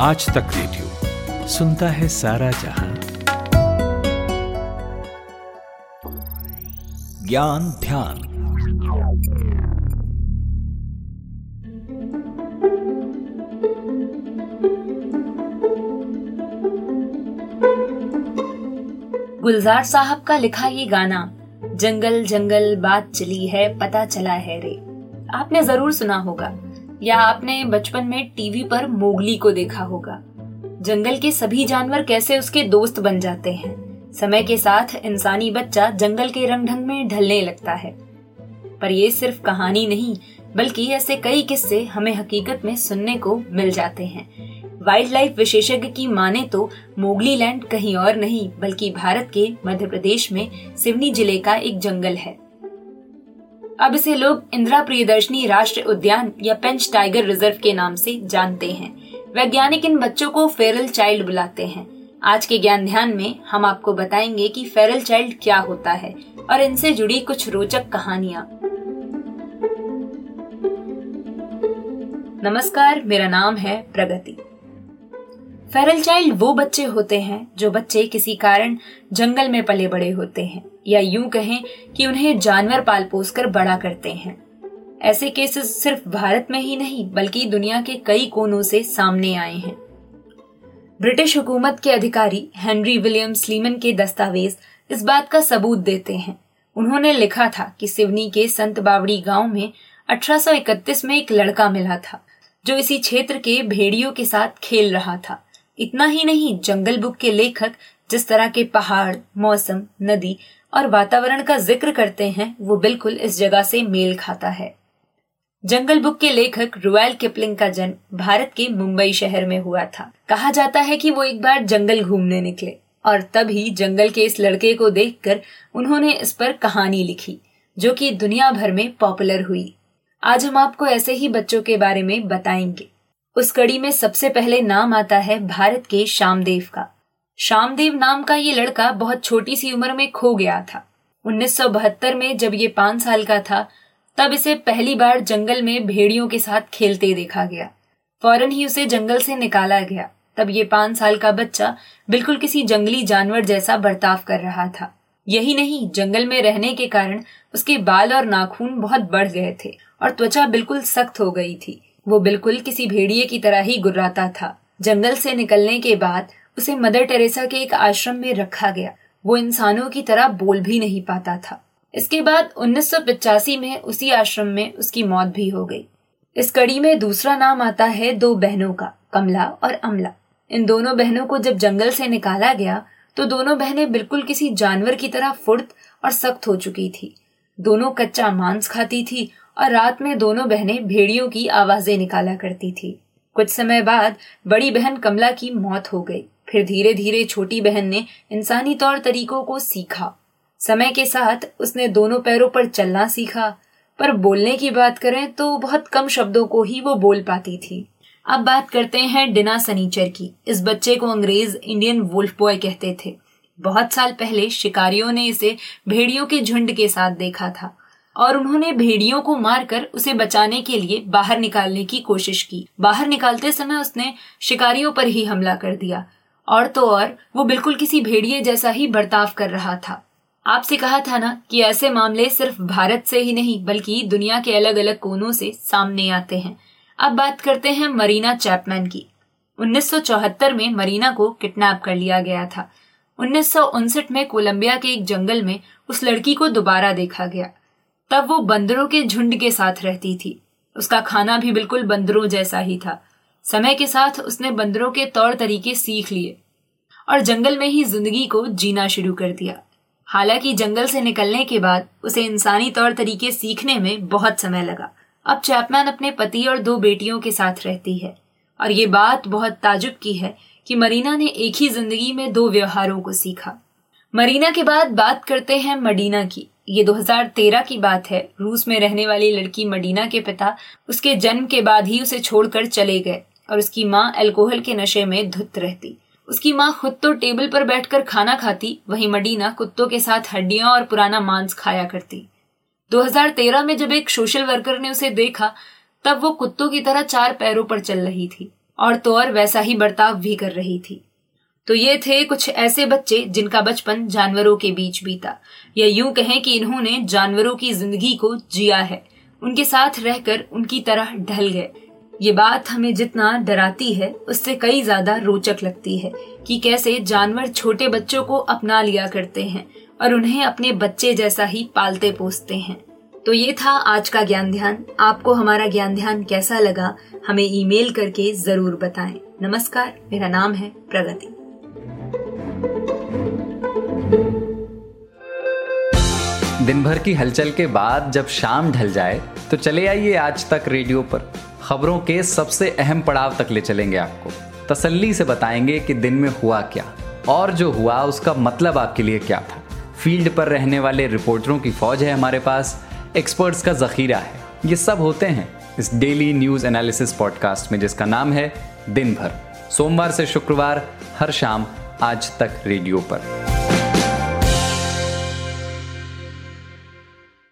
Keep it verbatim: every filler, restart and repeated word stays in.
आज तक रेडियो सुनता है सारा जहां। ज्ञान ध्यान। गुलजार साहब का लिखा ये गाना जंगल जंगल बात चली है पता चला है रे, आपने जरूर सुना होगा या आपने बचपन में टीवी पर मोगली को देखा होगा। जंगल के सभी जानवर कैसे उसके दोस्त बन जाते हैं। समय के साथ इंसानी बच्चा जंगल के रंग ढंग में ढलने लगता है। पर ये सिर्फ कहानी नहीं बल्कि ऐसे कई किस्से हमें हकीकत में सुनने को मिल जाते हैं। वाइल्ड लाइफ विशेषज्ञ की माने तो मोगली लैंड कहीं और नहीं बल्कि भारत के मध्य प्रदेश में सिवनी जिले का एक जंगल है। अब इसे लोग इंदिरा प्रियदर्शनी राष्ट्रीय उद्यान या पेंच टाइगर रिजर्व के नाम से जानते हैं। वैज्ञानिक इन बच्चों को फेरल चाइल्ड बुलाते हैं। आज के ज्ञान ध्यान में हम आपको बताएंगे कि फेरल चाइल्ड क्या होता है और इनसे जुड़ी कुछ रोचक कहानियां। नमस्कार, मेरा नाम है प्रगति। फेरल चाइल्ड वो बच्चे होते हैं जो बच्चे किसी कारण जंगल में पले बड़े होते हैं या यूं कहें कि उन्हें जानवर पाल पोस कर बड़ा करते हैं। ऐसे केसेस सिर्फ भारत में ही नहीं बल्कि दुनिया के कई कोनों से सामने आए हैं। ब्रिटिश हुकूमत के अधिकारी हेनरी विलियम स्लीमन के दस्तावेज इस बात का सबूत देते हैं। उन्होंने लिखा था कि सिवनी के संत बावड़ी गाँव में अठारह सौ इकतीस में एक लड़का मिला था जो इसी क्षेत्र के भेड़ियों के साथ खेल रहा था। इतना ही नहीं, जंगल बुक के लेखक जिस तरह के पहाड़, मौसम, नदी और वातावरण का जिक्र करते हैं वो बिल्कुल इस जगह से मेल खाता है। जंगल बुक के लेखक रुडयार्ड किपलिंग का जन्म भारत के मुंबई शहर में हुआ था। कहा जाता है कि वो एक बार जंगल घूमने निकले और तभी जंगल के इस लड़के को देखकर उन्होंने इस पर कहानी लिखी जो कि दुनिया भर में पॉपुलर हुई। आज हम आपको ऐसे ही बच्चों के बारे में बताएंगे। उस कड़ी में सबसे पहले नाम आता है भारत के शामदेव का। शामदेव नाम का ये लड़का बहुत छोटी सी उम्र में खो गया था। उन्नीस सौ बहत्तर में जब ये पांच साल का था तब इसे पहली बार जंगल में भेड़ियों के साथ खेलते देखा गया। फौरन ही उसे जंगल से निकाला गया। तब ये पांच साल का बच्चा बिल्कुल किसी जंगली जानवर जैसा बर्ताव कर रहा था। यही नहीं, जंगल में रहने के कारण उसके बाल और नाखून बहुत बढ़ गए थे और त्वचा बिल्कुल सख्त हो गई थी। वो बिल्कुल किसी भेड़िए की तरह ही गुर्राता था। जंगल से निकलने के बाद उसे मदर टेरेसा के एक आश्रम में रखा गया। वो इंसानों की तरह बोल भी नहीं पाता था। इसके बाद उन्नीस सौ पचासी में उसी आश्रम में उसकी मौत भी हो गई। इस कड़ी में दूसरा नाम आता है दो बहनों का, कमला और अमला। इन दोनों बहनों को जब जंगल से निकाला गया तो दोनों बहनें बिल्कुल किसी जानवर की तरह फुर्त और सख्त हो चुकी थी। दोनों कच्चा मांस खाती थी और रात में दोनों बहनें भेड़ियों की आवाजें निकाला करती थी। कुछ समय बाद बड़ी बहन कमला की मौत हो गई। फिर धीरे धीरे छोटी बहन ने इंसानी तौर तरीकों को सीखा। समय के साथ उसने दोनों पैरों पर चलना सीखा, पर बोलने की बात करें तो बहुत कम शब्दों को ही वो बोल पाती थी। अब बात करते हैं डिना सनीचर की। इस बच्चे को अंग्रेज इंडियन वुल्फ बॉय कहते थे। बहुत साल पहले शिकारियों ने इसे भेड़ियों के झुंड के साथ देखा था और उन्होंने भेड़ियों को मारकर उसे बचाने के लिए बाहर निकालने की कोशिश की। बाहर निकालते समय उसने शिकारियों पर ही हमला कर दिया और तो और वो बिल्कुल किसी भेड़िए जैसा ही बर्ताव कर रहा था। आपसे कहा था ना कि ऐसे मामले सिर्फ भारत से ही नहीं बल्कि दुनिया के अलग अलग कोनों से सामने आते हैं। अब बात करते हैं मरीना चैपमैन की। उन्नीस सौ चौहत्तर में मरीना को किडनैप कर लिया गया था। उन्नीस सौ उनसठ में कोलंबिया के एक जंगल में उस लड़की को दोबारा देखा गया। तब वो बंदरों के झुंड के साथ रहती थी। उसका खाना भी बिल्कुल बंदरों जैसा ही था। समय के साथ उसने बंदरों के तौर तरीके सीख लिए और जंगल में ही जिंदगी को जीना शुरू कर दिया। हालांकि जंगल से निकलने के बाद उसे इंसानी तौर तरीके सीखने में बहुत समय लगा। अब चैपमैन अपने पति और दो बेटियों के साथ रहती है और ये बात बहुत ताजुब की है कि मरीना ने एक ही जिंदगी में दो व्यवहारों को सीखा। मरीना के बाद बात करते हैं मेडिना की। ये दो हज़ार तेरह की बात है। रूस में रहने वाली लड़की मेडिना के पिता उसके जन्म के बाद ही उसे छोड़कर चले गए और उसकी माँ अल्कोहल के नशे में धुत रहती। उसकी माँ खुद तो टेबल पर बैठकर खाना खाती, वहीं मेडिना कुत्तों के साथ हड्डियां और पुराना मांस खाया करती। दो हज़ार तेरह में जब एक सोशल वर्कर ने उसे देखा तब वो कुत्तों की तरह चार पैरों पर चल रही थी और तो और वैसा ही बर्ताव भी कर रही थी। तो ये थे कुछ ऐसे बच्चे जिनका बचपन जानवरों के बीच बीता, या यूं कहें कि इन्होंने जानवरों की जिंदगी को जिया है, उनके साथ रहकर उनकी तरह ढल गए। ये बात हमें जितना डराती है उससे कई ज्यादा रोचक लगती है कि कैसे जानवर छोटे बच्चों को अपना लिया करते हैं और उन्हें अपने बच्चे जैसा ही पालते पोसते हैं। तो ये था आज का ज्ञान ध्यान। आपको हमारा ज्ञान ध्यान कैसा लगा हमें ईमेल करके जरूर बताएं। नमस्कार, मेरा नाम है प्रगति। दिन भर की हलचल के बाद जब शाम ढल जाए तो चले आइए आज तक रेडियो पर। खबरों के सबसे अहम पड़ाव तक ले चलेंगे आपको। तसल्ली से बताएंगे कि दिन में हुआ क्या और जो हुआ उसका मतलब आपके लिए क्या था। फील्ड पर रहने वाले रिपोर्टरों की फौज है हमारे पास, एक्सपर्ट्स का जखीरा है। ये सब होते हैं इस डेली न्यूज़ एनालिसिस पॉडकास्ट में, जिसका नाम है दिन भर, सोमवार से शुक्रवार, हर शाम आज तक रेडियो पर।